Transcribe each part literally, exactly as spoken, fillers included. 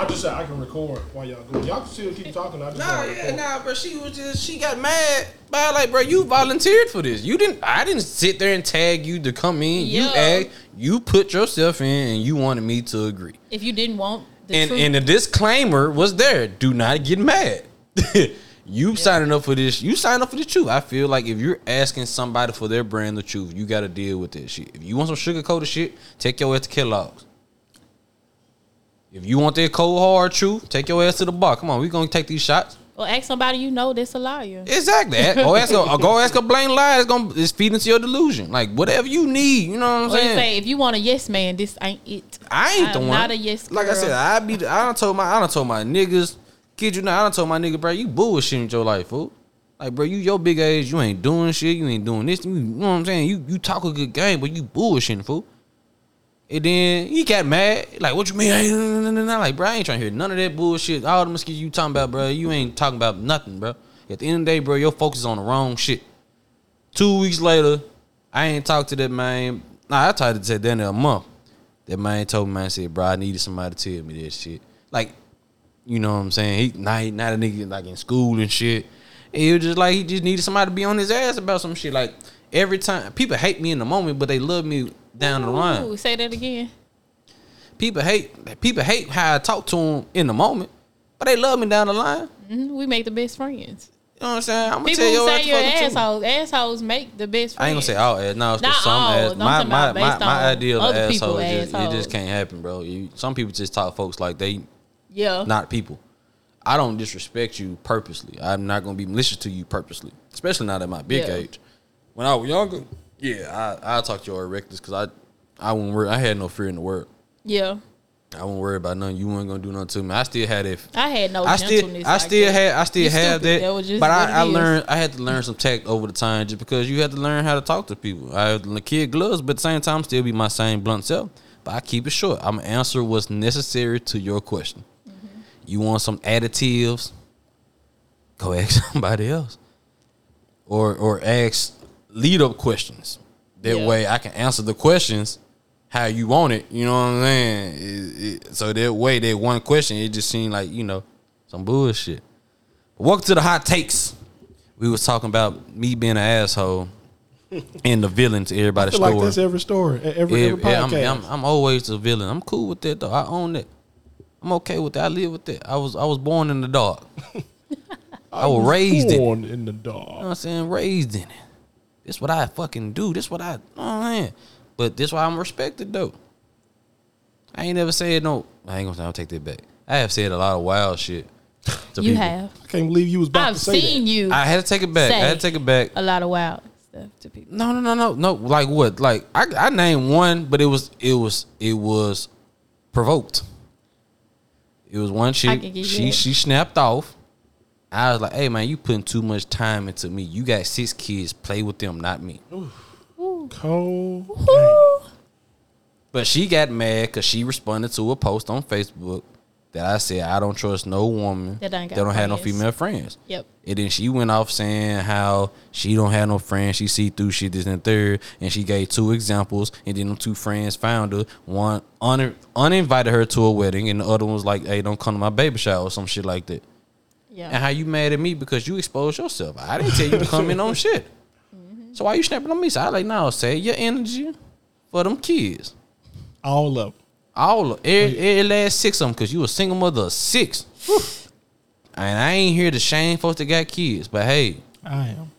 I just said I can record while y'all go. Y'all can still keep talking. I just nah, yeah, nah, but she was just she got mad by like, bro, you volunteered for this. You didn't. I didn't sit there and tag you to come in. Yeah. You asked. You put yourself in, and you wanted me to agree. If you didn't want, the and truth. And the disclaimer was there. Do not get mad. You yeah. signing up for this. You signing up for the truth. I feel like if you're asking somebody for their brand of truth, you got to deal with that shit. If you want some sugar-coated shit, take your ass to Kellogg's. If you want that cold, hard truth, take your ass to the bar. Come on, we going to take these shots. Or ask somebody you know that's a liar. Exactly. Or, ask a, or go ask a blamed lie. It's going to feed into your delusion. Like, whatever you need, you know what I'm or saying? You say, if you want a yes man, this ain't it. I ain't I the one. not a yes girl. Like I said, I be. I done told my, I done told my niggas. Kid you not, I done told my nigga, bro, you bullshitting with your life, fool. Like, bro, you your big ass, you ain't doing shit, you ain't doing this. You, you know what I'm saying? You you talk a good game, but you bullshitting, fool. And then he got mad. Like, what you mean? I ain't, like, bro, I ain't trying to hear none of that bullshit. All the excuses you talking about, bro, you ain't talking about nothing, bro. At the end of the day, bro, your focus is on the wrong shit. Two weeks later, I ain't talked to that man. Nah, I tried to say that in a month. That man told me, man, said, bro, I needed somebody to tell me that shit. Like, you know what I'm saying? He not, he not a nigga like in school and shit. And it was just like he just needed somebody to be on his ass about some shit. Like every time people hate me in the moment, but they love me down Ooh, the line. Say that again. People hate people hate how I talk to them in the moment, but they love me down the line. Mm-hmm. We make the best friends. You know what I'm saying? I'm gonna people tell you what. People say you're assholes. Assholes make the best friends. I ain't gonna say all ass. No, it's just some all. ass. My my, my, my idea of asshole is just, it just can't happen, bro. You, some people just talk folks like they. Yeah. Not people. I don't disrespect you purposely. I'm not going to be malicious to you purposely, especially not at my big yeah. age. When I was younger, yeah, I I talked to your reckless because I I wouldn't worry. I had no fear in the world. Yeah. I wouldn't worry about nothing. You weren't going to do nothing to me. I still had that. I had no I still, gentleness. I still like had. I still You're have stupid. that. that but I, I learned. I had to learn some tact over the time just because you had to learn how to talk to people. I had the kid gloves, but at the same time, still be my same blunt self. But I keep it short. I'm going to answer what's necessary to your question. You want some additives? Go ask somebody else, or or ask lead up questions. That yeah. way, I can answer the questions how you want it. You know what I'm saying? It, it, so that way, that one question, it just seemed like you know some bullshit. But welcome to the hot takes. We was talking about me being an asshole and the villain to everybody's story. Like that's every story, every, every podcast. I'm, I'm, I'm always the villain. I'm cool with that though. I own that. I'm okay with that. I live with that. I was I was born in the dark. I, I was raised born in it. in the dark. You know what I'm saying? Raised in it. That's what I fucking do. That's what I. Oh man. But that's why I'm respected though. I ain't never said no. I ain't gonna say. I'll take that back. I have said a lot of wild shit. To you people. have. I can't believe you was about I've to say I've seen that. you. I had to take it back. I had to take it back. A lot of wild stuff to people. No, no, no, no, no. Like what? Like I, I named one, but it was, it was, it was provoked. It was one chick. She it. she snapped off. I was like, "Hey man, you putting too much time into me. You got six kids. Play with them, not me." Ooh. Cold. Ooh. But she got mad because she responded to a post on Facebook that I said, "I don't trust no woman that, that don't friends. have no female friends." Yep. And then she went off saying how she don't have no friends. She see through shit, this and third. And she gave two examples. And then them two friends found her. One un- uninvited her to a wedding. And the other one was like, hey, don't come to my baby shower or some shit like that. Yeah. And how you mad at me because you exposed yourself. I didn't tell you to come in on shit. Mm-hmm. So why you snapping on me? So I like, no, save your energy for them kids. All of them. All of every, every last six of them, because you a single mother of six. And I ain't here to shame folks that got kids, but hey, I am.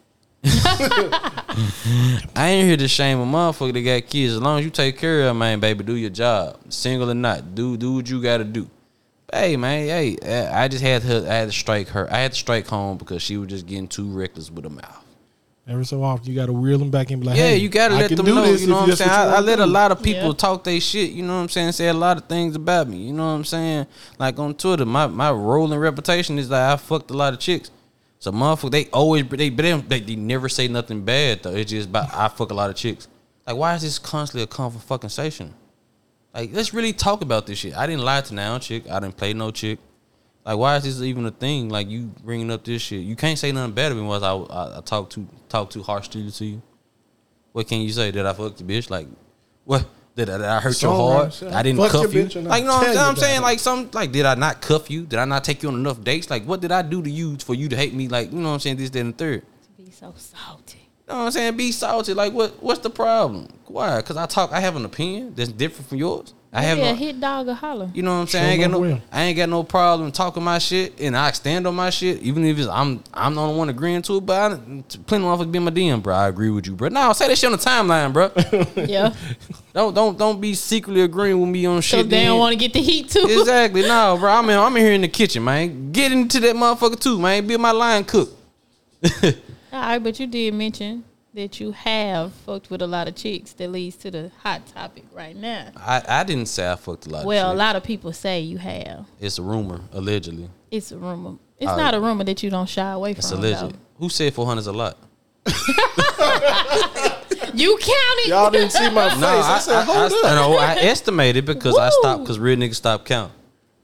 I ain't here to shame a motherfucker that got kids. As long as you take care of them, man, baby, do your job, single or not, do do what you gotta do. But hey, man, hey, I just had to, I had to strike her. I had to strike home because she was just getting too reckless with her mouth. Every so often, you gotta reel them back and be like, yeah, hey, you gotta let them know. You know what I'm saying? I, I let a lot of people yeah. talk their shit. You know what I'm saying? Say a lot of things about me. You know what I'm saying? Like on Twitter, my, my rolling reputation is like I fucked a lot of chicks. So motherfucker, they always they they, they they never say nothing bad though. It's just about I fuck a lot of chicks. Like why is this constantly a conversation? fucking station? Like let's really talk about this shit. I didn't lie to now chick. I didn't play no chick. Like, why is this even a thing? Like, you bringing up this shit. You can't say nothing better than what I, I, I talk too, talk too harshly to you. What can you say? That I fucked the bitch? Like, what Did I, did I hurt so your heart? I didn't Fuck cuff you. Like, you know what I'm saying? It. Like, some, like, did I not cuff you? Did I not take you on enough dates? Like, what did I do to you for you to hate me? Like, you know what I'm saying? This, that, and third. To be so salty. You know what I'm saying? Be salty. Like, what? What's the problem? Why? Because I talk. I have an opinion that's different from yours. I have yeah, no, hit dog or holler. You know what I'm saying? I ain't, got no, I ain't got no problem talking my shit, and I stand on my shit, even if it's, I'm I'm the only one agreeing to it. But I plenty of motherfuckers be in my D M, bro. I agree with you, bro. No, say that shit on the timeline, bro. Yeah. Don't don't don't be secretly agreeing with me on so shit. So they don't want to get the heat too. Exactly. No, bro. I'm in, I'm in here in the kitchen, man. Get into that motherfucker too, man. Be my line cook. All right, but you did mention that you have fucked with a lot of chicks. That leads to the hot topic right now. I, I didn't say I fucked a lot well, of chicks. Well, a lot of people say you have. It's a rumor, allegedly. It's a rumor. It's I, not a rumor that you don't shy away from. It's alleged. Though. Who said four hundred is a lot? You counted. Y'all didn't see my face. No, I, I said, hold I, up. I, no, I estimated because Woo. I stopped, because real niggas stopped counting.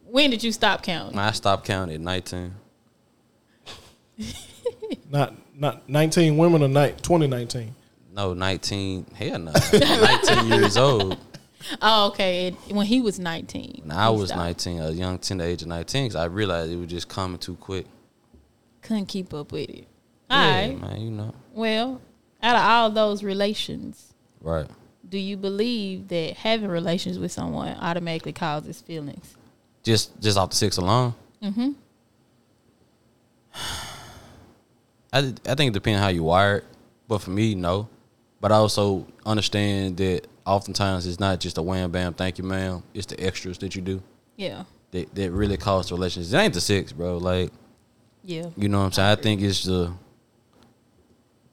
When did you stop counting? I stopped counting at nineteen. Not... Not nineteen women or night twenty nineteen? No, nineteen. Hell no. nineteen years old. Oh, okay. It, when he was nineteen. When I was stopped. nineteen, a young tender age of nineteen, because I realized it was just coming too quick. Couldn't keep up with it. All yeah, right. Man, you know. Well, out of all those relations, right? Do you believe that having relations with someone automatically causes feelings? Just, just off the sex alone? Mm-hmm. I, I think it depends how you wired, but for me, no. But I also understand that oftentimes it's not just a wham bam, thank you ma'am. It's the extras that you do. Yeah. That that really cause relationships. It ain't the sex, bro. Like, yeah. You know what I'm saying? I think it's the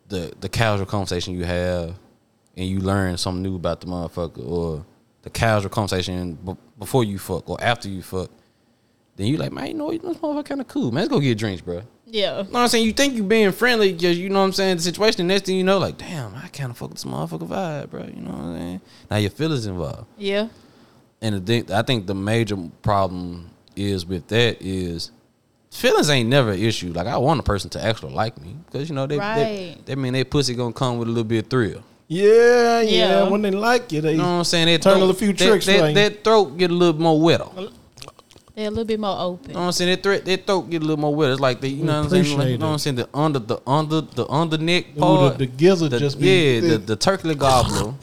the the casual conversation you have, and you learn something new about the motherfucker, or the casual conversation b- before you fuck or after you fuck. Then you like, man, you know this motherfucker kind of cool, man. Let's go get drinks, bro. Yeah. You know what I'm saying? You think you being friendly because, you know what I'm saying, the situation. Next thing you know, like, damn, I kind of fuck with this motherfucker vibe, bro. You know what I'm saying? Now your feelings involved. Yeah. And the, I think the major problem is with that is feelings ain't never an issue. Like, I want a person to actually like me because, you know, they, right. they, they mean their pussy going to come with a little bit of thrill. Yeah, yeah, yeah. When they like you, they you know what I'm saying? They turn throat, a few they, tricks. They, like. Their throat get a little more wetter. They're a little bit more open. You know what I'm saying? Their throat, their throat get a little more wet. It's like the, you know what I'm saying? Like, you know what I'm saying? The under, the under, the under neck part. Ooh, the, the gizzard the, just yeah, be yeah. The, the turkey gobbler.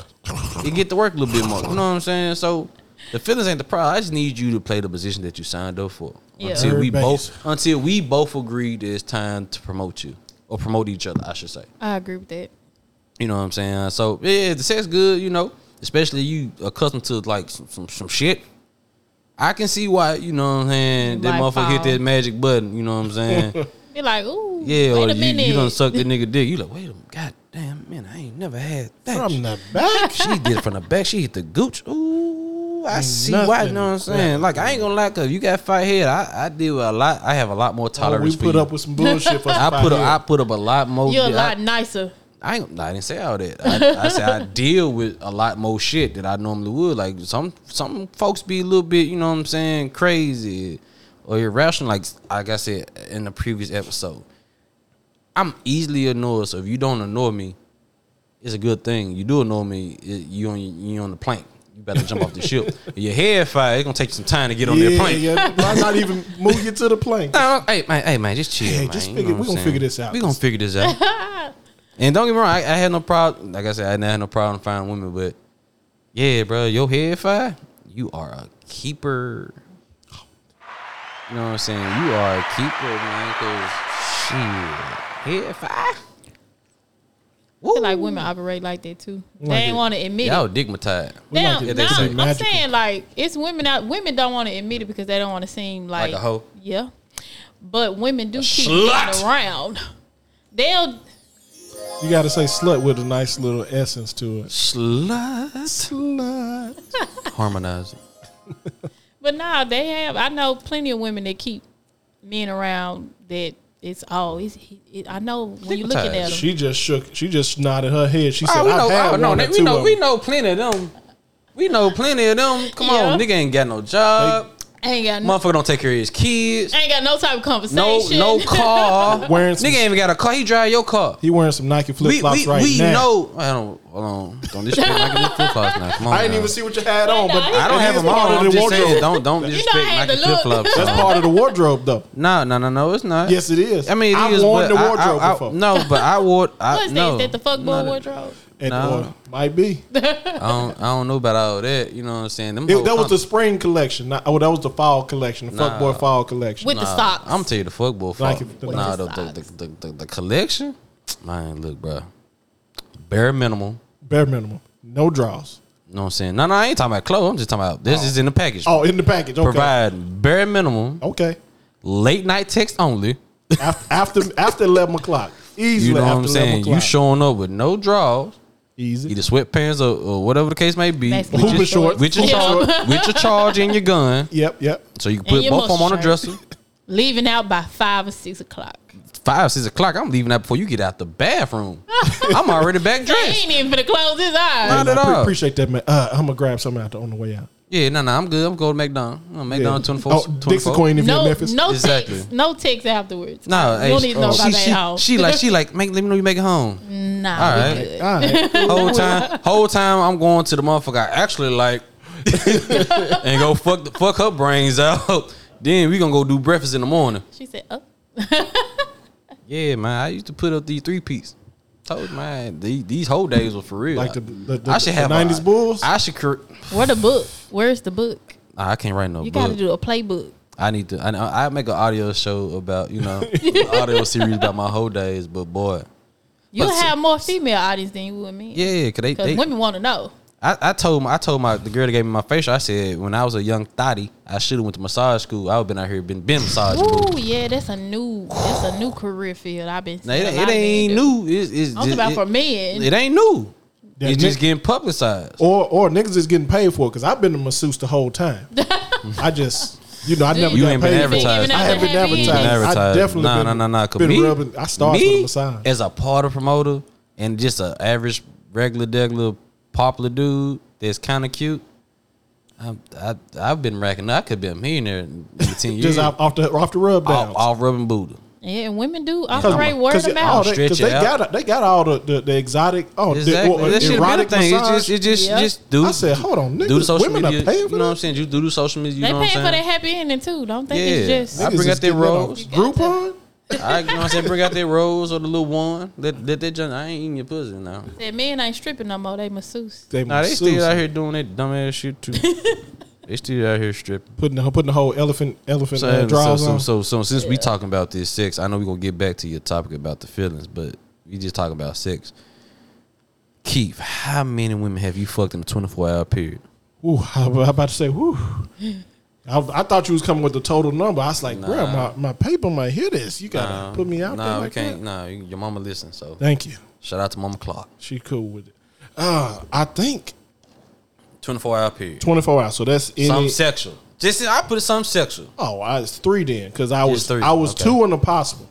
It get to work a little bit more. You know what I'm saying? So the feelings ain't the problem. I just need you to play the position that you signed up for. Yeah. Until Everybody. we both, until we both agree that it's time to promote you or promote each other, I should say. I agree with that. You know what I'm saying? So yeah, the sex good. You know, especially you accustomed to like some some, some shit. I can see why, you know what I'm saying, that motherfucker hit that magic button, you know what I'm saying? Be like, ooh, yeah, wait or a you, minute. You done suck that nigga dick. You like, wait a minute, goddamn, man, I ain't never had that. From the back? She did it from the back. She hit the gooch. Ooh, I ain't see nothing. Why, you know what I'm saying? Yeah. Like, I ain't gonna lie, cause you got fight head. I, I deal with a lot. I have a lot more tolerance oh, we put for you. Up with some bullshit for I put up, I put up a lot more. You're a lot I, nicer. I ain't, I didn't say all that. I, I said I deal with a lot more shit that I normally would. Like some some folks be a little bit, you know what I'm saying, crazy or irrational. Like like I said in the previous episode, I'm easily annoyed. So if you don't annoy me, it's a good thing. You do annoy me, it, you on you on the plank. You better jump off the ship. Your head fire. It's gonna take some time to get on yeah, that plank. Yeah, why not even move you to the plank? No, hey man, hey man, just chill. Hey, man. Just figure. You know we gonna saying? figure this out. We gonna figure this out. And don't get me wrong, I, I had no problem. Like I said, I didn't have no problem finding women, but yeah, bro, your head fire, you are a keeper. You know what I'm saying? You are a keeper, man. Cause shit, head fire. Woo. I feel like women operate like that too. They like ain't want to admit y'all it. Y'all digmatized. They don't, like no, say I'm magical. saying like it's women out. Women don't want to admit it because they don't want to seem like, like a hoe. Yeah, but women do a keep getting around. They'll. You got to say slut with a nice little essence to it. Slut. Slut. Harmonizing. But nah, they have. I know plenty of women that keep men around that it's all. It's, it, I know when you looking at them. She just shook. She just nodded her head. She said, I've had one or two of them. We know plenty of them. We know plenty of them. Come yeah. on. Nigga ain't got no job. They, Ain't got no motherfucker don't take care of his kids. Ain't got no type of conversation. No, no car. Wearing some nigga ain't even got a car. He drive your car. He wearing some Nike flip flops we, we, right we now. We know. I don't. Hold on. Don't disrespect Nike flip flops now. Come on. I didn't now. even see what you had on, but no, I don't have them on. I'm the just wardrobe. saying, don't don't disrespect Nike flip flops. That's part of the wardrobe, though. No, no, no, no. It's not. Yes, it is. I mean, it I is, worn the wardrobe I, I, before. I, no, but I wore. I know. Is that the fuckboy wardrobe? No. Might be. I don't, I don't know about all that. You know what I'm saying? Them it, that was com- the spring collection. Not, oh, that was the fall collection. The nah, fuckboy fall collection with nah, the socks. I'm tell you the fuckboy fall. Like the nah, the the, the, the, the the collection. Man, look, bro. Bare minimum. Bare minimum. No draws. You know what I'm saying? No, no, I ain't talking about clothes. I'm just talking about this oh. is in the package. Oh, in the package. Okay. Provide bare minimum. Okay. Late night text only. After after, after eleven o'clock. Easily. You know what I'm saying? You showing up with no draws. Easy. Either sweatpants or, or whatever the case may be. With your, shorts. With, your charge, with your charge and your gun. Yep, yep. So you can put both of them on the dresser. Leaving out by five or six o'clock. Five, six o'clock. I'm leaving out before you get out the bathroom. I'm already back dressed. He ain't even finna close his eyes. Not at all. Appreciate that, man. Uh, I'm gonna grab something out there on the way out. Yeah, no, no, I'm good. I'm going to McDonald's. I'm McDonald's yeah. twenty-four. Oh, Dixie Queen if no, you're in Memphis. No exactly. Text. No text afterwards. No, hey, you don't need to know about that at all. She like, she like, make, let me know you make it home. Nah, all right. Good. All right. Whole time, whole time I'm going to the motherfucker I actually like and go fuck the, fuck her brains out. Then we going to go do breakfast in the morning. She said, oh. Yeah, man, I used to put up these three-piece. Told man, these, these whole days were for real. Like the, the, the I should have the nineties a, Bulls. I should. Cur- Where the book? Where's the book? I can't write no. You book. You got to do a playbook. I need to. I, I make an audio show about you know audio series about my whole days. But boy, you but have so, more female audience than you would me. Yeah, because they, they women want to know. I, I told I told my the girl that gave me my facial. I said when I was a young thotty, I should have went to massage school. I would have been out here been been massage. Ooh, yeah, that's a new that's a new career field. I've been. Now, it it ain't new. It's, it's I'm just, about it, for men. It ain't new. It's just getting publicized, or or niggas is getting paid for it. Because I've been a masseuse the whole time. I just you know I never you got ain't paid been advertised. I haven't been advertised. advertised. I definitely no, been, no no no no. Been me, rubbing. I started with a massage as a party promoter and just an average regular degular. Popular dude that's kind of cute. I, I, I've been racking up. I could be a millionaire in ten years. Just off the, off the rub down. Off, off rubbing booty. Yeah, and women do operate word of mouth. Because they, they, got, they got all the, the, the exotic, oh, exactly. the, well, that erotic thing. It's just, it's just, yep. just do. I said, hold on, niggas, do the social women media, are paying for that? You know what I'm saying? You do the social media. You they know paying what I'm for their happy ending too. Don't think yeah. it's just. I bring out their rolls. Groupon? I, you know what I'm saying? Bring out their rolls or the little one. Let, let that junk. I ain't eating your pussy now. Said men ain't stripping no more. They masseuse. They nah, masseuse. They still out here doing that dumb ass shit too. They still out here stripping. Putting the putting the whole elephant elephant so, uh, draws so, on. So, so, so since yeah. we talking about this sex, I know we are gonna get back to your topic about the feelings, but we just talking about sex. Keith, how many women have you fucked in a twenty-four hour period? Ooh, I, I'm about to say, woo. I, I thought you was coming with the total number. I was like, nah. bro, my, my paper might hear this. You gotta nah. put me out nah, there. No, like we can't. No, nah, your mama listen. So thank you. Shout out to Mama Clark. She cool with it. Uh, I think twenty-four hour period. twenty-four hours. So that's any, some sexual. Just I put it some sexual. Oh, I, it's three then because I was three. I was okay. two in the possible,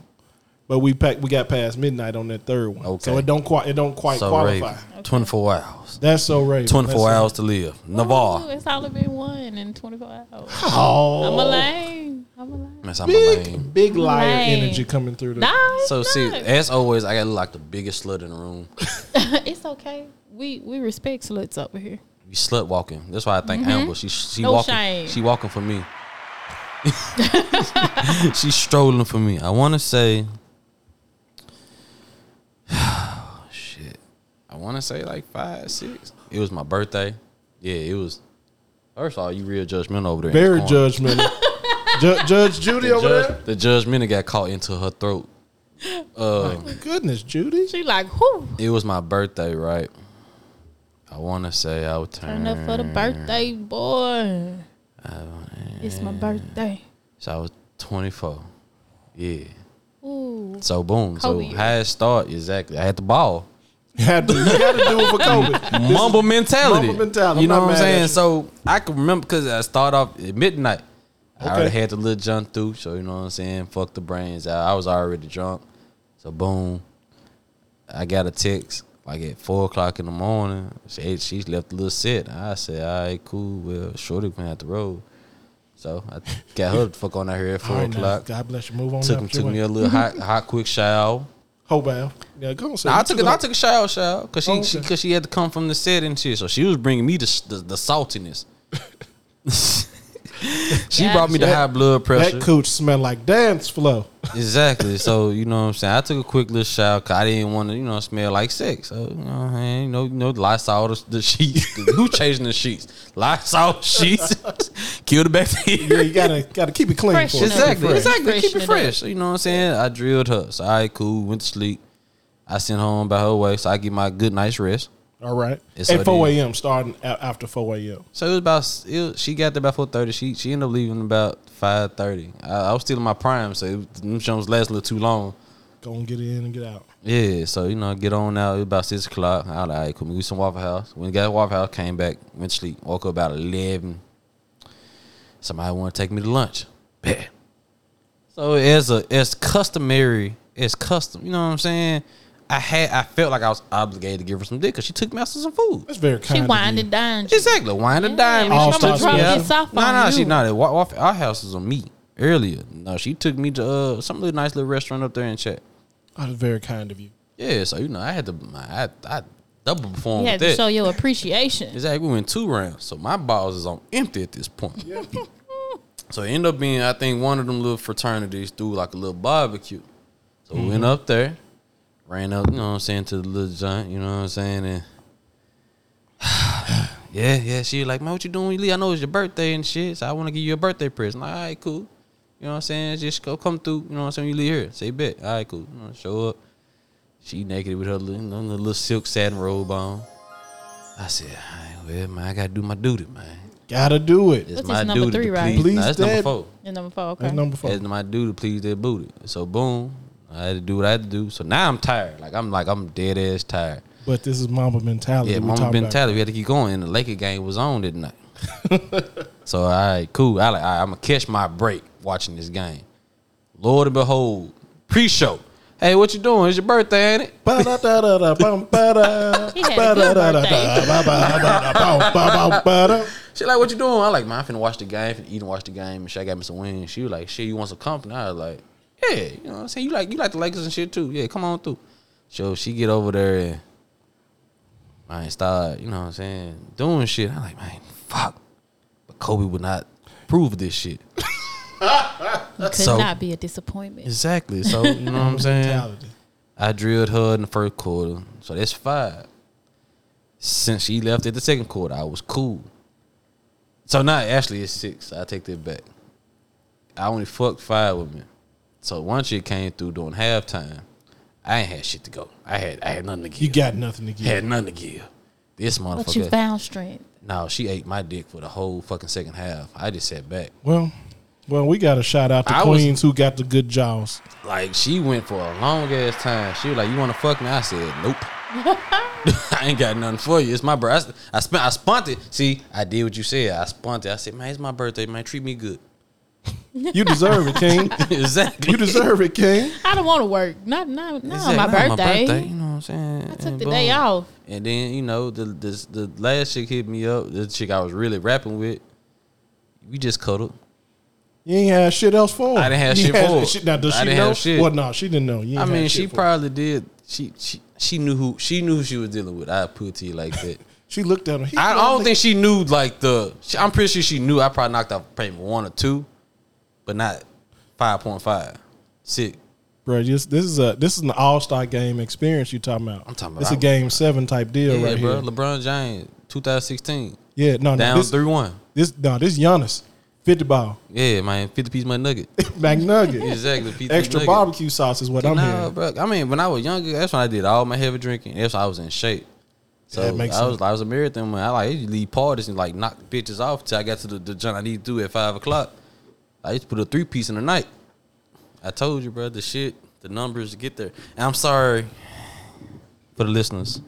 but we packed, we got past midnight on that third one. Okay, so it don't quite it don't quite so qualify. Okay. twenty-four hours. That's so right. twenty-four hours to live. Navarre. Ooh, it's only been one in twenty-four hours. Oh. I'm a lame. I'm a lame. That's big, I'm a lame. Big liar lame. Energy coming through. The- nah, so not. See, as always, I got like the biggest slut in the room. It's okay. We we respect sluts over here. You slut walking. That's why I think mm-hmm. Amber. She she no walking. Shame. She walking for me. She's strolling for me. I want to say. I want to say like five, six. It was my birthday. Yeah, it was. First of all, you real judgmental over there. Very the judgmental. Ju- Judge Judy the over judge, there? The judgmental got caught into her throat. Uh, my goodness, Judy. She like, who? It was my birthday, right? I want to say I would turn. Turn up for the birthday, boy. I it's my birthday. So I was twenty-four. Yeah. Ooh. So boom. Kobe. So highest start, exactly. I had the ball. You had to, you had to do it for COVID. Mumble mentality. Mumble mentality. You know what I'm saying? So I can remember because I started off at midnight. Okay. I already had the little jump through, so you know what I'm saying? Fuck the brains out. I was already drunk. So boom. I got a text like at four o'clock in the morning. She, she left a little set. I said, all right, cool. Well, shorty went out the road. So I got her the fuck on out here at four o'clock. God bless you. Move on. Took, up, him, took me a little hot, hot quick shower. Whole bath. Yeah, go on. Nah, I took it. I took a shower, shower, cause she, oh, okay. she, cause she had to come from the set and shit. So she was bringing me the the, the saltiness. She yeah, brought me that, the high blood pressure. That cooch smelled like dance floor. Exactly. So you know what I'm saying, I took a quick little shower, cause I didn't want to, you know, smell like sex. So you know, I ain't no, no Lysol the, the sheets. Who changing the sheets? Lysol sheets. Kill the bacteria. Yeah, you gotta gotta keep it clean. Fresh for exactly, it. exactly. Fresh. Keep it fresh. You know what I'm saying? I drilled her. So alright, cool. Went to sleep. I sent home by her way, so I get my good night's rest. All right. It's at four a.m. starting after four a.m. So it was about, it was, she got there about four thirty. She she ended up leaving about five thirty. I, I was still in my prime, so it, them shows last a little too long. Go and get in and get out. Yeah, so, you know, get on out. It was about six o'clock. I was like, all right, cool. We some Waffle House. When we got to Waffle House, came back, went to sleep. Woke up about eleven. Somebody wanted to take me to lunch. Bad. So as, a, as customary, as custom, you know what I'm saying? I had, I felt like I was obligated to give her some dick because she took me out to some food. That's very kind. She wined and dined. Exactly, wined and dined. No, no, she not. Our house was on me earlier. No, she took me to uh, some little nice little restaurant up there in Chat. Oh, that's very kind of you. Yeah, so you know, I had to, I, I double performed. You had with to that. Show your appreciation. Exactly, we went two rounds, so my balls is on empty at this point. Yeah. So it ended up being, I think, one of them little fraternities threw like a little barbecue. So mm-hmm. we went up there. Ran up, you know what I'm saying, to the little giant, you know what I'm saying? And yeah, yeah, she was like, man, what you doing when you leave? I know it's your birthday and shit, so I want to give you a birthday present. Like, all right, cool. You know what I'm saying? Just go come through, you know what I'm saying, when you leave here. Say bet. All right, cool. You know, show up. She naked with her little, you know, little silk satin robe on. I said, all right, well, man, I got to do my duty, man. Gotta do it. It's What's my number duty three, right? Please, no, that's that, number four. It's number four, okay. That's number four. It's my duty to please that booty. So, boom. I had to do what I had to do. So now I'm tired. Like, I'm like, I'm dead ass tired. But this is mama mentality. Yeah, mama mentality. We had to keep going. And the Laker game was on that night. So, all right, cool. I like, all right, I'm going to catch my break watching this game. Lord and behold, pre-show. Hey, what you doing? It's your birthday, ain't it? She like, what you doing? I like, man, I finna watch the game. Finna eat and watch the game. And she got me some wings. She was like, shit, you want some company? I was like, yeah, you know what I'm saying? You like you like the Lakers and shit too. Yeah, come on through. So she get over there and I start, you know what I'm saying, doing shit. I'm like, man, fuck. But Kobe would not approve of this shit. He could so, not be a disappointment. Exactly. So, you know what I'm saying? I drilled her in the first quarter. So that's five. Since she left at the second quarter, I was cool. So now actually it's six. I take that back. I only fucked five with me. So once she came through during halftime, I ain't had shit to go. I had I had nothing to give. You got nothing to give. Had nothing to give. This motherfucker. But you found strength. No, she ate my dick for the whole fucking second half. I just sat back. Well, well, we got a shout out to I Queens was, who got the good jaws. Like she went for a long ass time. She was like, "You want to fuck me?" I said, "Nope." I ain't got nothing for you. It's my birthday. I, I spent. I spunted it. See, I did what you said. I spunted it. I said, "Man, it's my birthday. Man, treat me good." You deserve it, King. Exactly. You deserve it, King. I don't want to work. Not, not, not exactly. on my not birthday. my birthday. You know what I'm saying? I took and the boom. day off. And then, you know, the this, the last chick hit me up, the chick I was really rapping with, we just cuddled. You ain't had shit else for her. I didn't have you shit had, for her. She, now, does I she know? Shit. Well, no, she didn't know. You I mean, she probably did. She, she she knew who she knew who she was dealing with. I put it to you like that. She looked at him. He I don't think she knew, like, the... She, I'm pretty sure she knew I probably knocked out payment one or two. But not five point five. Sick. Bro, this, this is a this is an all-star game experience you talking about. I'm talking about. It's a game seven type deal, yeah, right bro. Here. LeBron James, two thousand sixteen. Yeah, no, no. Down three one. This, no, this Giannis. fifty ball. Yeah, man. fifty-piece McNugget. McNugget. Exactly. fifty Extra nugget. Barbecue sauce is what you I'm know, hearing. Bro, I mean, when I was younger, that's when I did all my heavy drinking. That's when I was in shape. So yeah, makes I was sense. I was a marathon man. I like I used to leave parties and like knock the bitches off till I got to the, the joint I need to do at five o'clock. I used to put a three piece in the night. I told you, bro, the shit, the numbers get there. And I'm sorry for the listeners.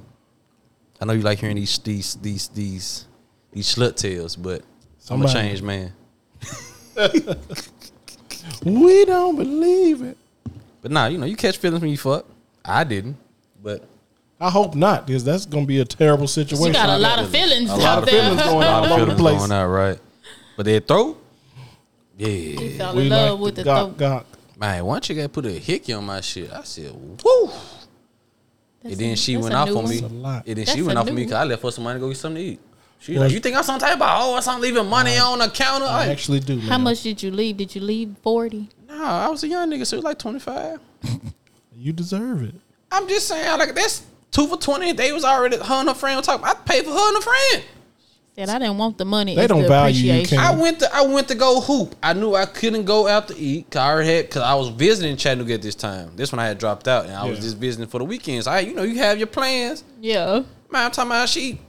I know you like hearing these these these these these slut tales, but Somebody. I'm a changed man. We don't believe it. But nah, you know, you catch feelings when you fuck. I didn't, but I hope not, because that's gonna be a terrible situation. You got a lot of feelings out there. A lot of feelings going out all over the place. Going out, right? But they throw. Yeah. He fell we in love like with the, the gawk, throat. Gawk. Man, why don't you gotta put a hickey on my shit? I said, woo. And then she went off on me. And then she went off on me because I left for some money to go get something to eat. She's like, you think I'm some type of oh, I'm leaving money on the counter? I actually do. How much did you leave? Did you leave forty? Nah, I was a young nigga, so it was like twenty-five. You deserve it. I'm just saying, like, that's two for twenty. They was already, her and her friend were talking. I paid for her and her friend. Said I didn't want the money. They it's don't the value you. I went to I went to go hoop. I knew I couldn't go out to eat. Cause I already had cause I was visiting Chattanooga at this time. This one I had dropped out and I yeah. was just visiting for the weekends. I you know you have your plans. Yeah. Man, I'm talking about she,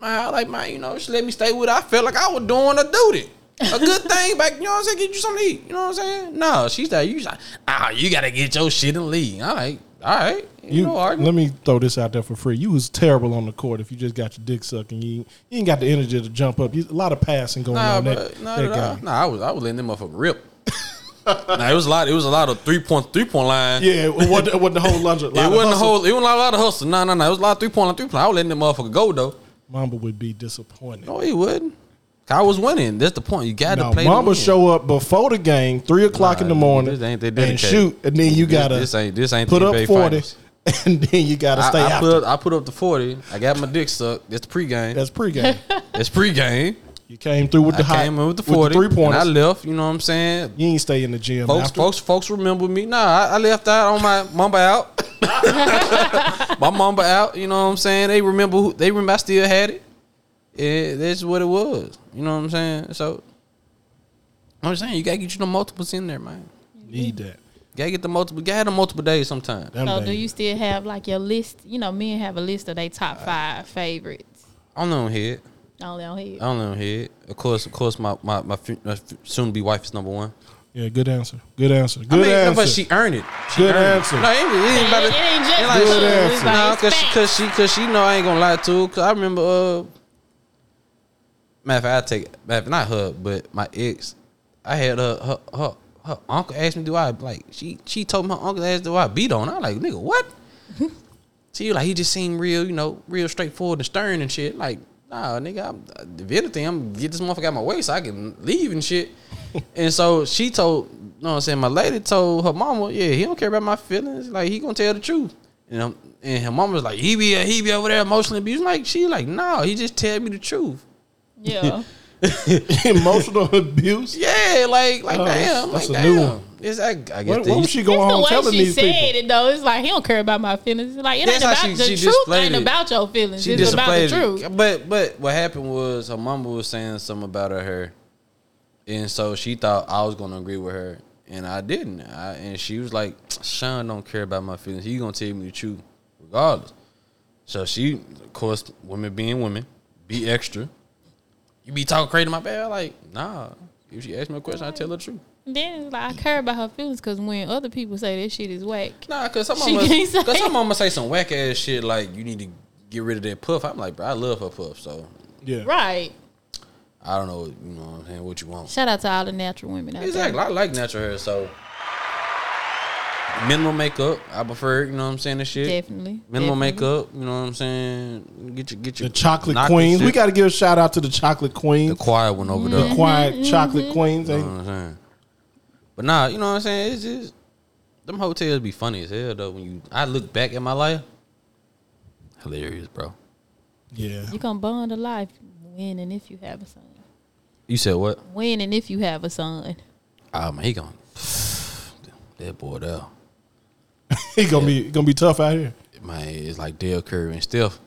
man, like man, you know she let me stay with her. I felt like I was doing a duty, a good thing. Back, you know what I'm saying? Get you something to eat. You know what I'm saying? No, she's like you. Like ah, oh, you gotta get your shit and leave. I'm like, all right. You, no let me throw this out there for free. You was terrible on the court if you just got your dick sucked and you, you ain't got the energy to jump up. You, a lot of passing going nah, on. Bro, that, nah, that nah, guy. nah, I was I was letting them motherfucker rip. nah, it was a lot. It was a lot of three point three point line. Yeah, it wasn't, it wasn't the whole lot. Of, lot it wasn't the whole. It wasn't a lot of hustle. No, no, no. It was a lot of three point line, three point line. I was letting them motherfucker go though. Mamba would be disappointed. No, he wouldn't. I was winning. That's the point. You got to play. Mamba show up before the game, three o'clock nah, in the morning, ain't and shoot, and then you got to this, this ain't this ain't put up forty. And then you gotta I, stay I put, up, I put up the forty. I got my dick sucked. That's pregame. That's pregame. That's pregame. You came through with the high. I came in with the forty, three pointers. I left. You know what I'm saying? You ain't stay in the gym. Folks, after. folks, folks, remember me? Nah, I, I left out on my mamba out. my mamba out. You know what I'm saying? They remember. Who, they remember. I still had it. it. That's what it was. You know what I'm saying? So I'm saying you gotta get you the multiples in there, man. Need that. Gotta get the multiple. Gotta have the multiple days sometimes. So days. Do you still have like your list? You know, men have a list of their top five favorites. Only on head. Only on head. Only on head. Of course, of course, my my, my, my soon to be wife is number one. Yeah, good answer. Good answer. Good I mean, answer. But she earned it. She good earned answer. It. No, it ain't, it ain't about it. It ain't just like good she, answer. No, cause she, cause she, cause she know I ain't gonna lie to her. Cause I remember, uh, matter of fact, I take matter not her, but my ex. I had her, her, her. Her uncle asked me, do I, like, she she told me her uncle asked, do I beat on her? I'm like, nigga, what? She like, he just seemed real, you know, real straightforward and stern and shit. Like, nah, nigga, I'm, if anything, I'm going to get this motherfucker out my way so I can leave and shit. And so she told, you know what I'm saying, my lady told her mama, yeah, he don't care about my feelings. Like, he going to tell the truth. And, I'm, and her mama was like, he be, he be over there emotionally abused. Like, she like, no, nah, he just tell me the truth. Yeah. Emotional abuse. Yeah, like like oh, damn, that's like, a damn. New one. It's, I, I guess what, what was she going on the telling these people? She said it though. It's like he don't care about my feelings. It's like it that's ain't about she, the she truth. Ain't it. About your feelings. She it's about the truth. It. But but what happened was her mama was saying something about her, her, and so she thought I was going to agree with her, and I didn't. I, and she was like, "Sean don't care about my feelings. He gonna tell me the truth regardless." So she, of course, women being women, be extra. You be talking crazy to my bad. Like, nah. If she asks me a question, I tell her the truth. Then it's like I care about her feelings because when other people say that shit is whack, nah, because some mama, because some mama say some whack ass shit like you need to get rid of that puff. I'm like, bro, I love her puff, so yeah, right. I don't know, you know what I'm saying, what you want. Shout out to all the natural women out exactly. there. I like natural hair, so minimal makeup. I prefer, you know what I'm saying, that shit. Definitely. Minimal definitely. makeup, you know what I'm saying? Get your get your the chocolate queens. We gotta give a shout out to the chocolate queens. The quiet one over mm-hmm. there. The quiet mm-hmm. chocolate queens. You know what I'm saying? But nah, you know what I'm saying? It's just them hotels be funny as hell though. When you I look back at my life. Hilarious, bro. Yeah. You gonna bond a life when and if you have a son. You said what? When and if you have a son. Oh man, he gonna that boy there. He gonna yeah. be gonna be tough out here. Man, it's like Dale Curry and Steph.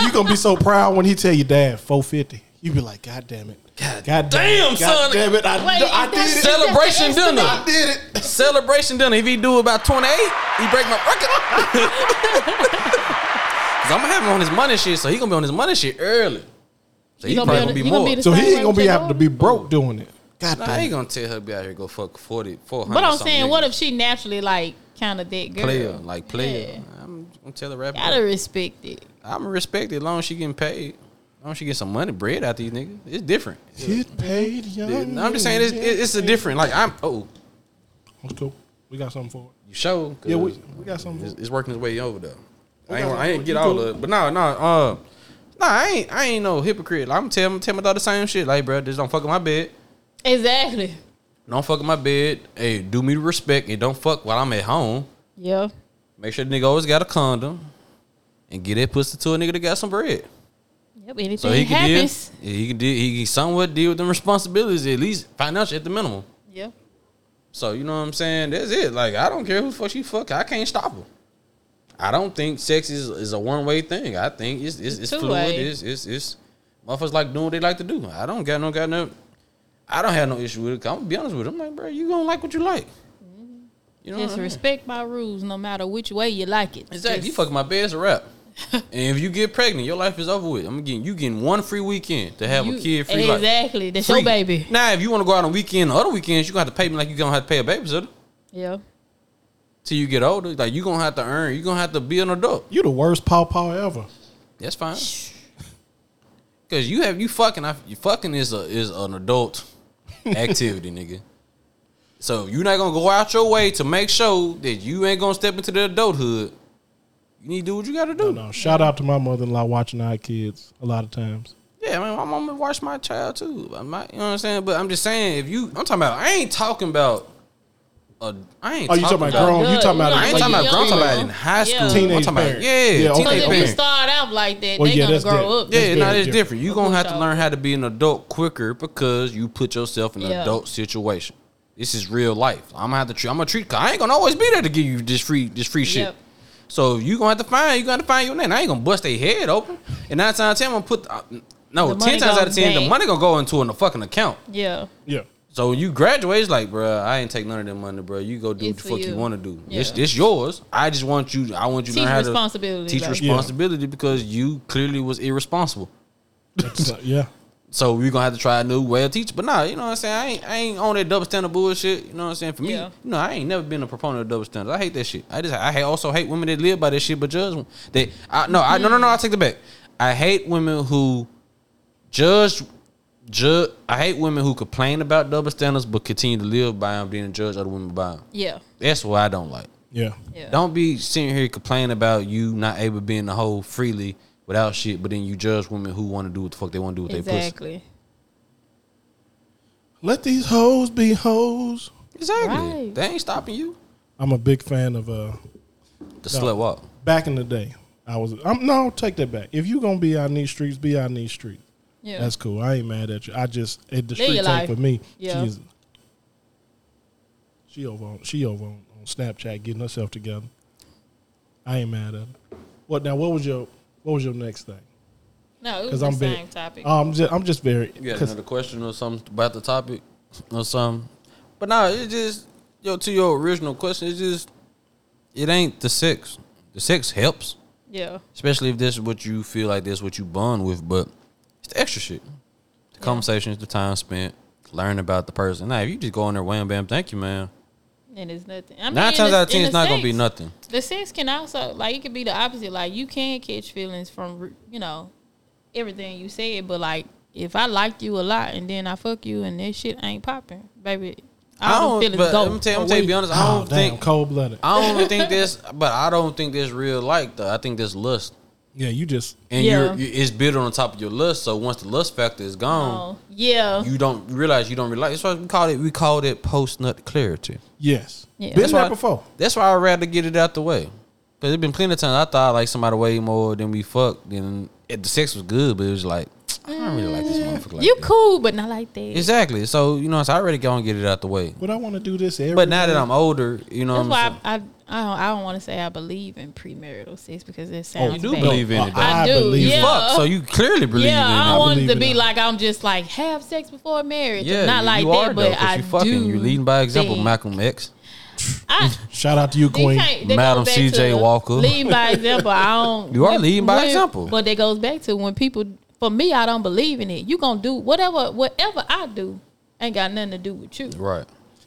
You gonna be so proud when he tell you, Dad, four fifty. You be like, God damn it, God, God damn, damn, son, God damn it, I, Wait, I, I did it. Celebration dinner, I did it. Celebration dinner. If he do about twenty eight, he break my record. Cause I'm gonna have him on his money shit, so he gonna be on his money shit early. So he gonna probably be, gonna be more. Be so he ain't gonna be having to be broke doing it. God nah, I ain't gonna tell her be out here go fuck forty four hundred. But I'm saying, niggas. What if she naturally like kind of that girl? Player, like player. Yeah. I'm gonna tell her rapper. Gotta respect it. I'ma respect it as long as she getting paid. As long as she get some money, bread out these niggas. It's different. Get paid, young. I'm just saying it's it's a different. Like I'm oh, that's cool. We got something for it. You show? Yeah, we we got something. It's, for it. It's working its way over though. I ain't I ain't get all of it, but no no uh no I ain't I ain't no hypocrite. Like, I'm telling tell my daughter the same shit. Like, bro, just don't fuck up my bed. Exactly. Don't fuck in my bed. Hey, do me respect and don't fuck while I'm at home. Yeah. Make sure the nigga always got a condom and get that pussy to a nigga that got some bread. Yep, anything so he happens. Can deal, he can deal, he can somewhat deal with them responsibilities, at least financially at the minimum. Yeah. So, you know what I'm saying? That's it. Like, I don't care who the fuck she fuck. I can't stop her. I don't think sex is, is a one-way thing. I think it's it's, it's, it's fluid. It's, it's, it's, motherfuckers like doing what they like to do. I don't got no got no. I don't have no issue with it. I'm gonna be honest with them. I'm like, bro, you gonna like what you like. Mm-hmm. You know, just what I mean? Respect my rules, no matter which way you like it. Exactly. Just... You fuck my bed, it's a wrap. And if you get pregnant, your life is over with. I'm getting you getting one free weekend to have you, a kid free. Exactly. Life. That's free. Your baby. Now, if you want to go out on weekend or other weekends, you gonna have to pay me like you gonna have to pay a babysitter. Yeah. Till you get older, like you gonna have to earn. You gonna have to be an adult. You the worst pawpaw ever. That's fine. Cause you have you fucking. I, you fucking is a is an adult activity, nigga. So you're not gonna go out your way to make sure that you ain't gonna step into the adulthood. You need to do what you gotta do. No, no. Shout out to my mother-in-law watching our kids a lot of times. Yeah, I mean, my mama watched my child too. I'm not, you know what I'm saying? But I'm just saying, if you, I'm talking about. I ain't talking about. A, I ain't oh, you talking about grown? You talking about? I ain't talking about grown. Talking about in high school. Teenage parents. Yeah, yeah. Because okay, if okay. you start out like that, well, they yeah, gonna grow different. Up. Yeah, that's no, it's different. different. You are gonna have to learn how to be an adult quicker because you put yourself in an yeah. adult situation. This is real life. I'm gonna have to treat. I'm gonna treat. I ain't gonna always be there to give you this free, this free shit. Yep. So you gonna have to find. You gonna have to find your name. I ain't gonna bust their head open. And nine times out of ten, I'm gonna put. The, no, the ten times out of ten, bank. The money gonna go into a fucking account. Yeah. Yeah. So when you graduate, it's like, bro, I ain't take none of that money, bro. You go do what the fuck you, you want to do. Yeah. It's, it's yours. I just want you. I want you to learn how to teach responsibility. Teach like, responsibility yeah. because you clearly was irresponsible. Not, yeah. So we gonna have to try a new way of teaching. But nah, you know what I'm saying. I ain't, I ain't on that double standard bullshit. You know what I'm saying. For me, yeah. you know, I ain't never been a proponent of double standards. I hate that shit. I just, I also hate women that live by that shit, but judge them. They, I, no, mm-hmm. I, no, no, no. I take it back. I hate women who judge. Judge, I hate women who complain about double standards but continue to live by them, then judge other women by them. Yeah. That's what I don't like. Yeah. yeah. Don't be sitting here complaining about you not able to be in the hole freely without shit, but then you judge women who want to do what the fuck they want to do with exactly. their pussy. Exactly. Let these hoes be hoes. Exactly. Right. They ain't stopping you. I'm a big fan of uh, the no, slut walk. Back in the day, I was. I'm, no, take that back. If you gonna be out in these streets, be out in these streets. Yeah. That's cool. I ain't mad at you. I just at the Live street take for me. Yeah. She, is, she over on she over on, on Snapchat getting herself together. I ain't mad at her. What now? What was your what was your next thing? No, it was the I'm same big, topic. Oh, I'm just I'm just very. You got another question or something about the topic or something? But no, it's just yo to your original question. It's just it ain't the sex. The sex helps. Yeah. Especially if this is what you feel like this what you bond with, but. It's the extra shit. The yeah. conversations, the time spent, learning about the person. Now, if you just go in there, wham, bam, thank you, man. And it's nothing. I mean, Nine times the, out of ten, it's not going to be nothing. The sex can also, like, it could be the opposite. Like, you can catch feelings from, you know, everything you said. But, like, if I like you a lot and then I fuck you and that shit ain't popping, baby, all the feelings go. I'm going to be honest. I don't oh, think. Damn, cold-blooded. I don't really think this, but I don't think this real like, though. I think this lust. Yeah, you just and yeah. you're, it's built on top of your lust. So once the lust factor is gone, oh, yeah, you don't realize you don't realize. That's why we call it we call it post nut clarity. Yes, yeah. Been that before. That's why I'd rather get it out the way. Because there's been plenty of times I thought I liked somebody way more than we fucked. Then the sex was good, but it was like I don't really like this motherfucker. Like you that. Cool, but not like that. Exactly. So you know, so I already go and get it out the way. But I want to do this every. But now day. That I'm older, you know, that's what I'm why saying? I. I I don't, I don't want to say I believe in premarital sex because it sounds. Oh, you do bad. Believe in it. Though. I, I do. Believe yeah. Fuck. So you clearly believe yeah, in it. Yeah, I don't want it to be it. Like I'm just like have sex before marriage. Yeah, not like that, but though, I you fucking, do. You're leading by example, think. Malcolm X. I, Shout out to you, Queen, Madam C J Walker. Leading by example. I don't. You are when, leading by when, example. But that goes back to when people. For me, I don't believe in it. You gonna do whatever, whatever I do, ain't got nothing to do with you. Right.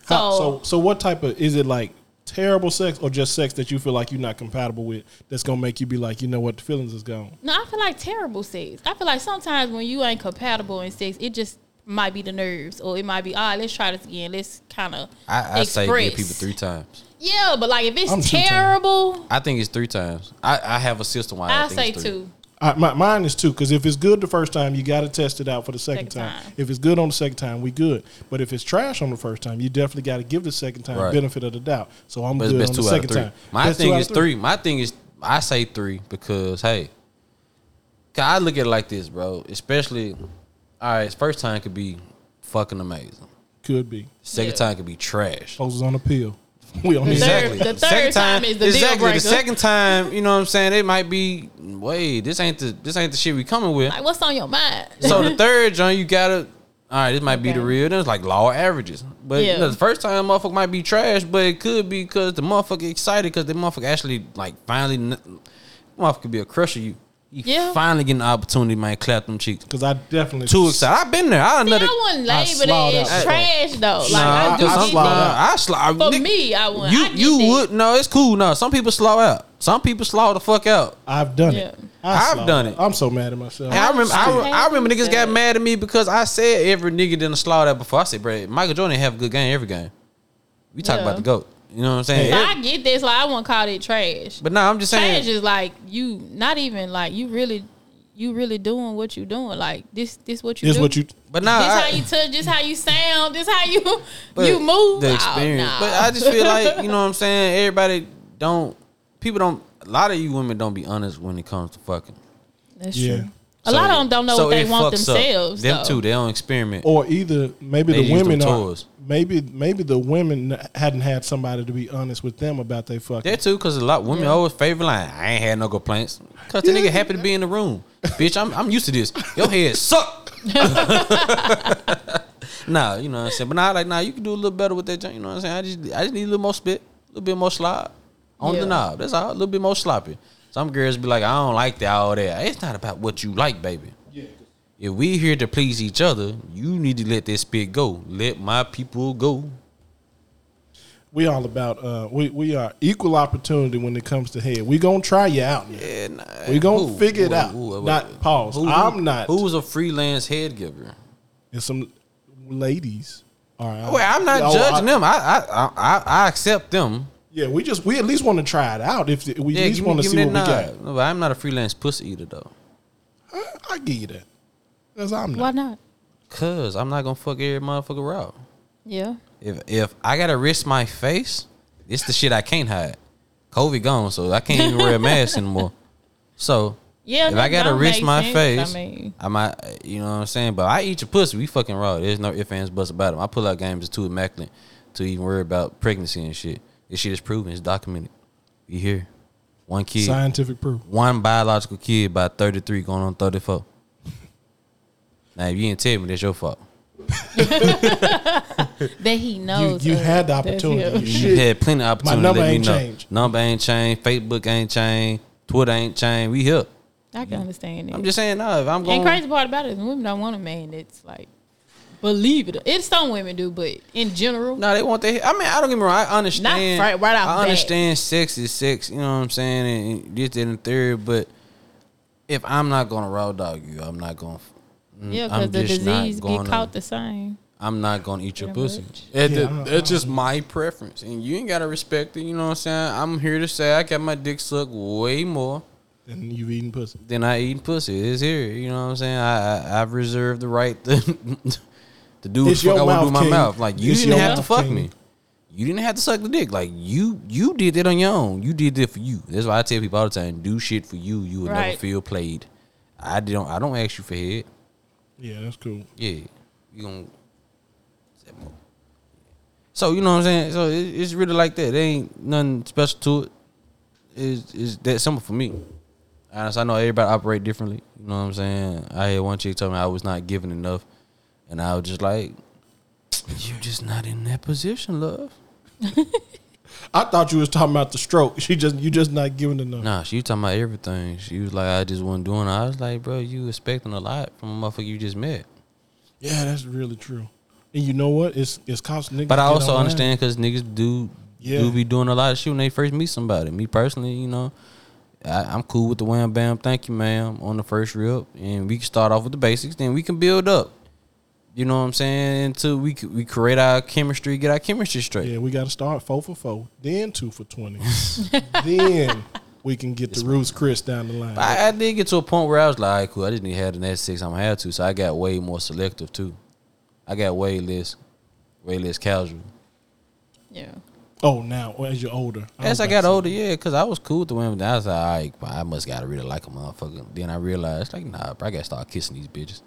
So, How, so, so what type of is it like? Terrible sex or just sex that you feel like you're not compatible with that's going to make you be like, you know what, the feelings is gone? No, I feel like terrible sex. I feel like sometimes when you ain't compatible in sex, it just might be the nerves or it might be, all right, let's try this again. Let's kind of I, I say give people three times. Yeah, but like if it's I'm terrible. I think it's three times. I, I have a system why I, I think say it's three. Two. I, my, mine is two, because if it's good the first time, you got to test it out for the second, second time. time. If it's good on the second time, we good. But if it's trash on the first time, you definitely got to give the second time right. benefit of the doubt. So I'm but good on the second time. My best thing is three. three. My thing is, I say three because, hey, I look at it like this, bro. Especially, all right, first time could be fucking amazing. Could be. Second yeah. time could be trash. Poses on a pill. We don't exactly. The third, the third second time, time is the exactly. deal breaker. The second time, you know what I'm saying? It might be, wait, this ain't the this ain't the shit we coming with. Like, what's on your mind? So the third, John, you gotta, all right, this might okay. be the real. Then it's like law of averages. But yeah. you know, the first time, motherfucker might be trash, but it could be because the motherfucker excited because the motherfucker actually like finally, motherfucker could be a crush of you. You yeah. finally getting the opportunity, man. Clap them cheeks. Because I definitely too excited. I've been there. I See, another, I wouldn't label it as trash though. Like nah, I do. I slow out. I slow. For nigga, me, I wouldn't. You, I you would. No, it's cool. No, some people slow out. Some people slow the fuck out. I've done yeah. it. I I've done out. it. I'm so mad at myself. And I remember. I, I, I remember niggas got mad at me because I said every nigga didn't slow out before. I said, bro, Michael Jordan have a good game every game. We talk yeah. about the GOAT. You know what I'm saying? So it, I get this. Like, I won't call it trash. But no, nah, I'm just saying. Trash is like you, not even like you really, you really doing what you doing. Like this, this what you this do. What you, but nah, this I, how you touch. This how you sound. This how you you move. The experience. Oh, nah. But I just feel like, you know what I'm saying, everybody don't. People don't. A lot of you women don't be honest when it comes to fucking. That's yeah. true. A so lot of them don't know so what they want themselves. Them so. too, they don't experiment. Or either maybe they the women are, maybe maybe the women hadn't had somebody to be honest with them about they fucking. That too, because a lot of women yeah. always favor line. I ain't had no complaints because the yeah. nigga happy to be in the room. Bitch, I'm I'm used to this. Your head suck. Nah, you know what I'm saying. But nah, like nah, you can do a little better with that. You know what I'm saying. I just I just need a little more spit, a little bit more slop on yeah. the knob. That's all. A little bit more sloppy. Some girls be like, I don't like that, all that. It's not about what you like, baby. Yeah. If we here to please each other, you need to let that spit go. Let my people go. We all about uh, we we are equal opportunity when it comes to head. We gonna try you out. Now. Yeah, nah, we gonna who, figure who, it out. Who, who, not pause. Who, I'm not. Who's a freelance head giver? And some ladies. All right. Wait, I'm not judging I, them. I, I I I accept them. Yeah, we just we at least want to try it out. If we yeah, at least want to see what we got. No, but I'm not a freelance pussy eater though. I, I give you that. Cause I'm not. Why not? Cause I'm not gonna fuck every motherfucker raw. Yeah. If if I gotta risk my face, it's the shit I can't hide. COVID gone, so I can't even wear a mask anymore. So yeah, if I gotta risk my face, I mean, I might, you know what I'm saying. But I eat your pussy. We fucking raw. There's no ifs ands buts about it. My pull out games is too immaculate to even worry about pregnancy and shit. This shit is proven. It's documented. You hear? One kid. Scientific proof. One biological kid by thirty-three going on thirty-four. Now, if you didn't tell me, that's your fault. That he knows. You, you had the opportunity. You had plenty of opportunity. My number ain't changed. Number ain't changed. Facebook ain't changed. Twitter ain't changed. We here. I can yeah. understand it. I'm just saying, no. If I'm going. And crazy part about it is women don't want a man that's like. Believe it. It's some women do, but in general, no, they want their. I mean, I don't get me wrong. I understand. Not right, right out. I understand. Back. Sex is sex. You know what I'm saying? And this, that, and theory. But if I'm not gonna raw dog you, I'm not gonna. Yeah, because the disease gonna, get caught the same. I'm not gonna eat your pussy. It, yeah, that's just my preference, and you ain't gotta respect it. You know what I'm saying? I'm here to say I got my dick sucked way more. And you eating pussy? Then I eating pussy. It's here. You know what I'm saying? I, I I've reserved the right to. To do what the fuck I want to do with my mouth. Like, you didn't have to fuck me. You didn't have to suck the dick. Like, you you did that on your own. You did that for you. That's why I tell people all the time, do shit for you. You will never feel played. I don't I don't ask you for head. Yeah, that's cool. Yeah. You gonna. So, you know what I'm saying? So, it, it's really like that. There ain't nothing special to it. It's, it's that simple for me. Honestly, I know everybody operate differently. You know what I'm saying? I had one chick tell me I was not giving enough. And I was just like, you're just not in that position, love. I thought you was talking about the stroke. She just you just not giving enough. Nah, she was talking about everything. She was like, I just wasn't doing it. I was like, bro, you expecting a lot from a motherfucker you just met. Yeah, that's really true. And you know what? It's it's costing niggas. But I also understand because niggas do yeah. do be doing a lot of shit when they first meet somebody. Me personally, you know, I, I'm cool with the wham bam, thank you, ma'am, on the first rip. And we can start off with the basics, then we can build up. You know what I'm saying? Until we we create our chemistry, get our chemistry straight. Yeah, we got to start four for four, then two for twenty, then we can get it's the Ruth's Chris down the line. I, I did get to a point where I was like, all right, cool, I didn't even have the next six I'm going to have to, so I got way more selective, too. I got way less, way less casual. Yeah. Oh, now, as you're older. As I, I got older, yeah, because I was cool with the women. I was like, all right, I must got to really like a motherfucker. Then I realized, like, nah, bro, I got to start kissing these bitches.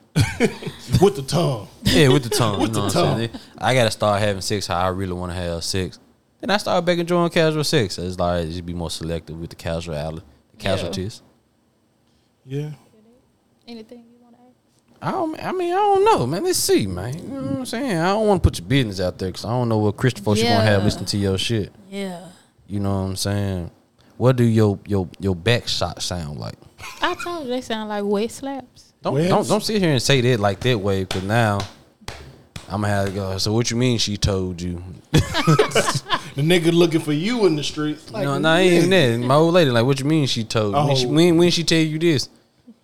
With the tongue. Yeah, with the tongue. With you know the tongue. What I'm I got to start having sex how I really want to have sex. Then I started back enjoying casual sex. So it's like, just be more selective with the casual, the casualties. Yeah. yeah. Anything you want to ask? I, don't, I mean, I don't know, man. Let's see, man. You know what I'm saying? I don't want to put your business out there because I don't know what Christopher yeah. you going to have listening to your shit. Yeah. You know what I'm saying? What do your your your back shot sound like? I told you they sound like waist slaps. Don't West? don't don't sit here and say that like that way because now I'm going to have to go, so what you mean she told you? The nigga looking for you in the streets. Like, no, no, ain't that. My old lady, like, what you mean she told you? Oh. When, she, when, when she tell you this?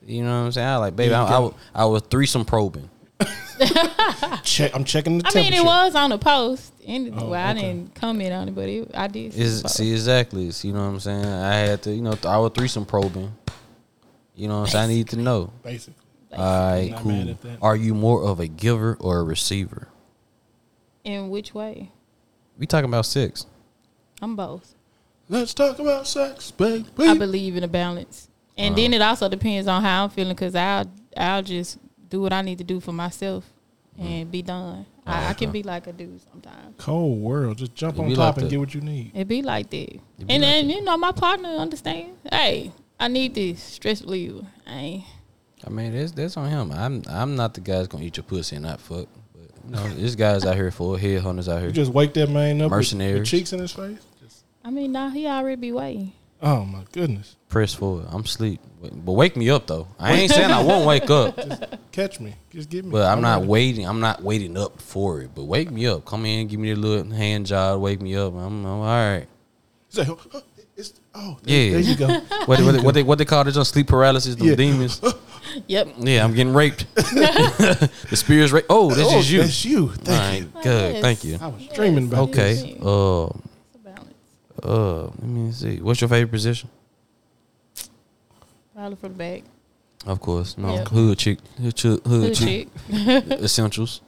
You know what I'm saying? I was like, baby, yeah, I, I, I, I was threesome probing. Check, I'm checking the temperature. I mean, it was on the post. And, oh, well, okay. I didn't comment on it, but it, I did. See, see exactly. You know what I'm saying? I had to, you know, I was threesome probing. You know what I'm saying? I need to know. Basically. Basically. All right, cool. Are you more of a giver or a receiver? In which way? We talking about sex. I'm both. Let's talk about sex, baby. I believe in a balance. And uh-huh. then it also depends on how I'm feeling because I'll, I'll just do what I need to do for myself and mm. be done. Uh-huh. I, I can be like a dude sometimes. Cold world. Just jump it on top like and that. Get what you need. It be like that. Be and like then, that. You know, my partner understands. Hey, I need this. Stress reliever. I ain't. I mean, that's, that's on him. I'm I'm not the guy that's going to eat your pussy and not fuck. No, this guy's out here for headhunters out here. You just wake that man up mercenaries. With, with cheeks in his face? Just. I mean, nah, he already be waiting. Oh, my goodness. Press forward. I'm asleep. But wake me up, though. I ain't saying I won't wake up. Just catch me. Just get me. But I'm, I'm not ready. waiting. I'm not waiting up for it. But wake me up. Come in. Give me a little hand job. Wake me up. I'm, I'm all right. He's like, oh, it's, oh there, yeah. there you go. What, there what, you they, go. What, they, what they call this? Sleep paralysis, them yeah. demons. Yep. Yeah, I'm getting raped. The spirit's raped. Oh, that's oh, just you. That's you. Thank you. Right. Good. Yes. Thank you. I was yes. dreaming about okay. this. Okay. Uh, uh, let me see. What's your favorite position? Probably from the back. Of course. No. Yep. Hood chick. Hood chick. Hood chick. Essentials.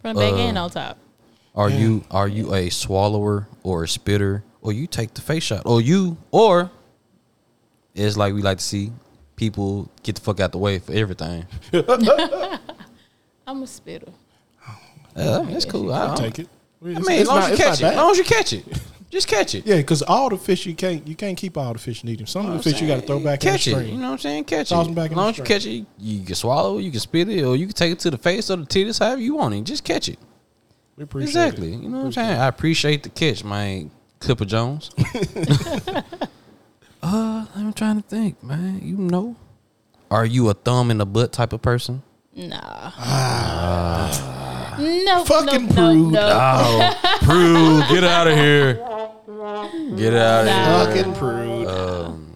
From the back uh, and on top. Are yeah. you are you a swallower or a spitter? Or you take the face shot? Or you or it's like we like to see. People get the fuck out the way for everything. I'm a spitter. Uh, that's cool. I'll take it. I mean, it's as long as you catch it. As long as you catch it. Just catch it. Yeah, because all the fish you can't you can't keep all the fish in eating. Some of the fish you got to throw back in the stream. Catch it. You know what I'm saying? Catch it. As long as you catch it, you can swallow, you can spit it, or you can take it to the face or the titties, however you want it. Just catch it. We appreciate it. Exactly. You know what I'm saying? I appreciate the catch, my Clipper Jones. Uh, I'm trying to think, man. You know, are you a thumb in the butt type of person? Nah. Ah. Uh, no. Fucking no, prude. No, no. Oh, prude, get out of here. Get out nah. of here. Fucking prude. Um,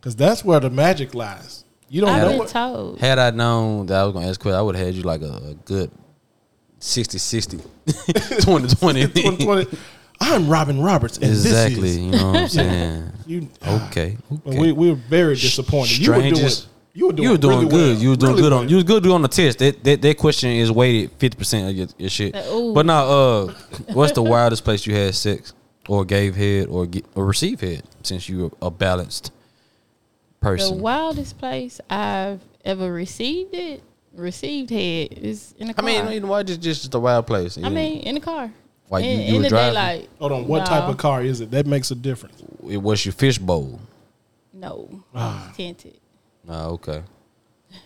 Cause that's where the magic lies. You don't I've know. Been what, told. Had I known that I was gonna ask questions, I would have had you like a, a good sixty sixty twenty twenty I'm Robin Roberts. And exactly. This is. You know what I'm saying? you, okay. okay. We, we were very disappointed. Strangest, you were doing You were doing, you were doing really good. Well. You were doing really good well. on you was good on the test. That, that that question is weighted fifty percent of your, your shit. Uh, but now, uh, what's the wildest place you had sex or gave head or get, or received head since you were a balanced person? The wildest place I've ever received it, received head is in the car. I mean, you know, why just just a wild place? I mean, in the car. Like in, you, you in the daylight. Hold on, what no. type of car is it? That makes a difference. It was your fishbowl. No, ah. tinted. Ah, okay.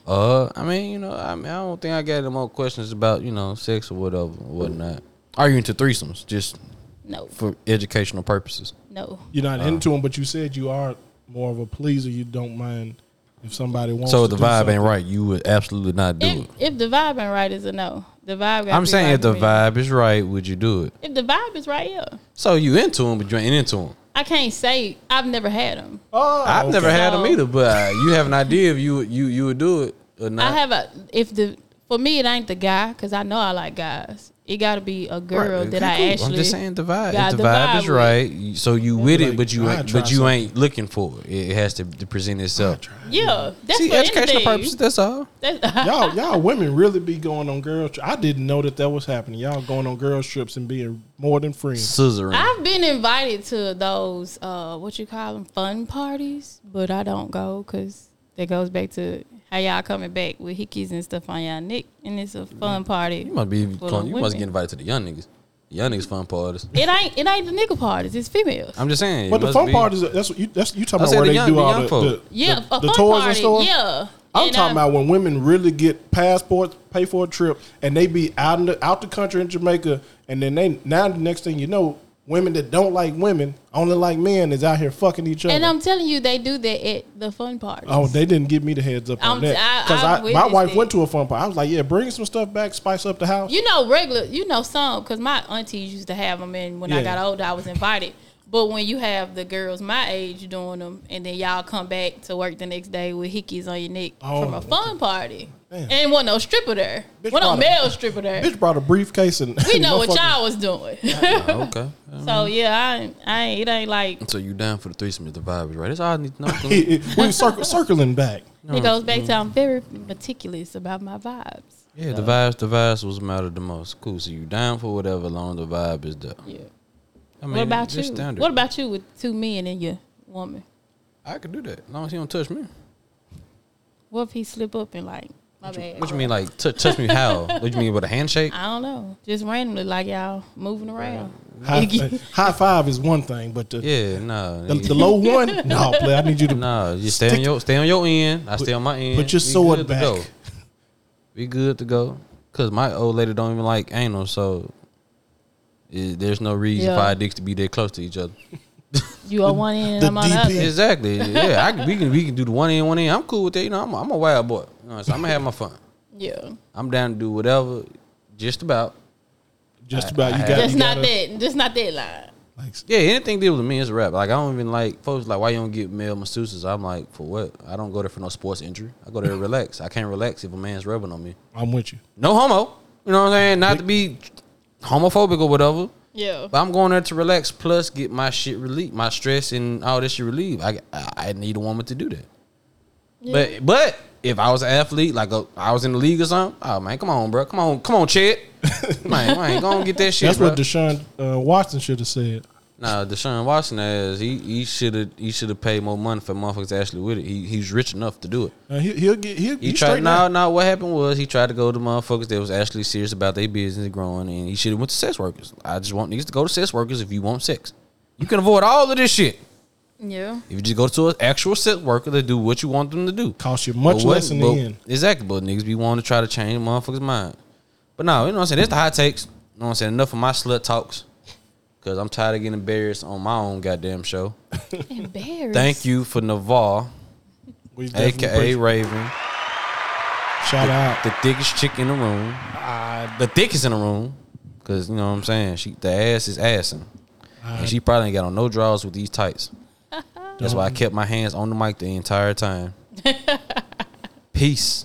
Uh, I mean, you know, I mean, I don't think I got any more questions about you know sex or whatever, or whatnot. Are you into threesomes? Just no for educational purposes. No, you're not uh, into them, but you said you are more of a pleaser. You don't mind if somebody wants. So to So the vibe do ain't right. You would absolutely not do if, it. If the vibe ain't right, is a no. The vibe I'm saying right if the vibe me. Is right, would you do it? If the vibe is right, yeah. So you into them, but you ain't into them. I can't say I've never had them. Oh, I've okay. never had so, them either, but you have an idea if you you you would do it or not. I have a if the for me it ain't the guy because I know I like guys. It gotta be a girl right. that I cool. actually. I'm just saying the vibe. If the vibe, vibe is right, with. so you with like, it, but you but you something. ain't looking for it. It has to, to present itself. Yeah, that's see, for educational purposes. That's all. That's y'all, y'all women really be going on girl trips. I didn't know that that was happening. Y'all going on girl trips and being more than friends. Scissoring. I've been invited to those uh, what you call them fun parties, but I don't go because that goes back to. How y'all coming back with hickeys and stuff on y'all neck? And it's a fun party. You must be, you must get invited to the young niggas. The young niggas fun parties. It ain't, it ain't the nigga parties. It's females. I'm just saying. But the fun parties, that's what you, that's you talking about where the they young, do the all the, the, yeah, the, a the fun toys party. and stuff. Yeah. I'm and talking I, about when women really get passports, pay for a trip, and they be out in the out the country in Jamaica, and then they now the next thing you know, women that don't like women, only like men, is out here fucking each other. And I'm telling you, they do that at the fun parties. Oh, they didn't give me the heads up on I'm, that. Because I, I, I, my wife it. went to a fun party. I was like, yeah, bring some stuff back, spice up the house. You know, regular, you know, some, because my aunties used to have them, and when yeah. I got older, I was invited. But when you have the girls my age doing them, and then y'all come back to work the next day with hickeys on your neck oh, from a fun okay. party. Damn. And one no stripper there. Bitch one no male a, stripper there. Bitch brought a briefcase and we know what y'all was doing. Yeah, okay. Right. So yeah, I, I ain't, it ain't like. So you down for the threesome with the vibe, right? That's all I need to know. We're circ- circling back. It goes back to I'm very meticulous about my vibes. Yeah, so. the vibes, the vibes was matter the most. Cool. So you down for whatever, as long as the vibe is there. Yeah. I mean, what about you? Standard. What about you with two men and your woman? I could do that as long as he don't touch me. What if he slip up and like? My what, you, bad. what you mean like t- touch me how? What you mean with a handshake? I don't know. Just randomly like y'all moving around. High, high five is one thing, but the yeah, no, the, the low one. No, nah, play. I need you to no. Nah, you stay on your stay on your end. I put, stay on my end. Put your sword back. Go. Be good to go. Cause my old lady don't even like anal, so. It, there's no reason yeah. for our dicks to be that close to each other. You are one end and I'm on the other. Exactly. Yeah, I, we can we can do the one end, one end. I'm cool with that. You know, I'm, I'm a wild boy. You know, so I'm gonna have my fun. Yeah, I'm down to do whatever. Just about. Just about. I, I you got. Just you not gotta, that. Just not that line. Like, yeah, anything deal with me is a rap. Like I don't even like folks. Like why you don't get male masseuses? I'm like for what? I don't go there for no sports injury. I go there to relax. I can't relax if a man's rubbing on me. I'm with you. No homo. You know what I'm saying? Not to be. Homophobic or whatever. Yeah. But I'm going there to relax, plus get my shit relieved, my stress and all this shit relieved. I, I, I need a woman to do that. Yeah. But but if I was an athlete, like a, I was in the league or something, oh man, come on, bro. Come on, come on, Chet. Man, man, go on, get that shit. That's bro. What Deshaun uh, Watson should have said. Nah, Deshaun Watson has he he should have he should have paid more money for motherfuckers actually with it. He he's rich enough to do it. Uh, he, he'll get he'll he tried. No, no. What happened was he tried to go to motherfuckers that was actually serious about their business growing, and he should have went to sex workers. I just want niggas to go to sex workers if you want sex. You can avoid all of this shit. Yeah. If you just go to an actual sex worker to do what you want them to do, cost you much what, less in but, the end. Exactly, but niggas be wanting to try to change motherfuckers' mind. But no, you know what I'm saying. That's the hot takes. You know what I'm saying. Enough of my slut talks. Cause I'm tired of getting embarrassed on my own goddamn show. Embarrassed. Thank you for Navar, A K A Raven. Shout the, out the thickest chick in the room. Uh, the thickest in the room. Cause you know what I'm saying. She the ass is assing, uh, and she probably ain't got on no drawers with these tights. That's why I kept my hands on the mic the entire time. Peace.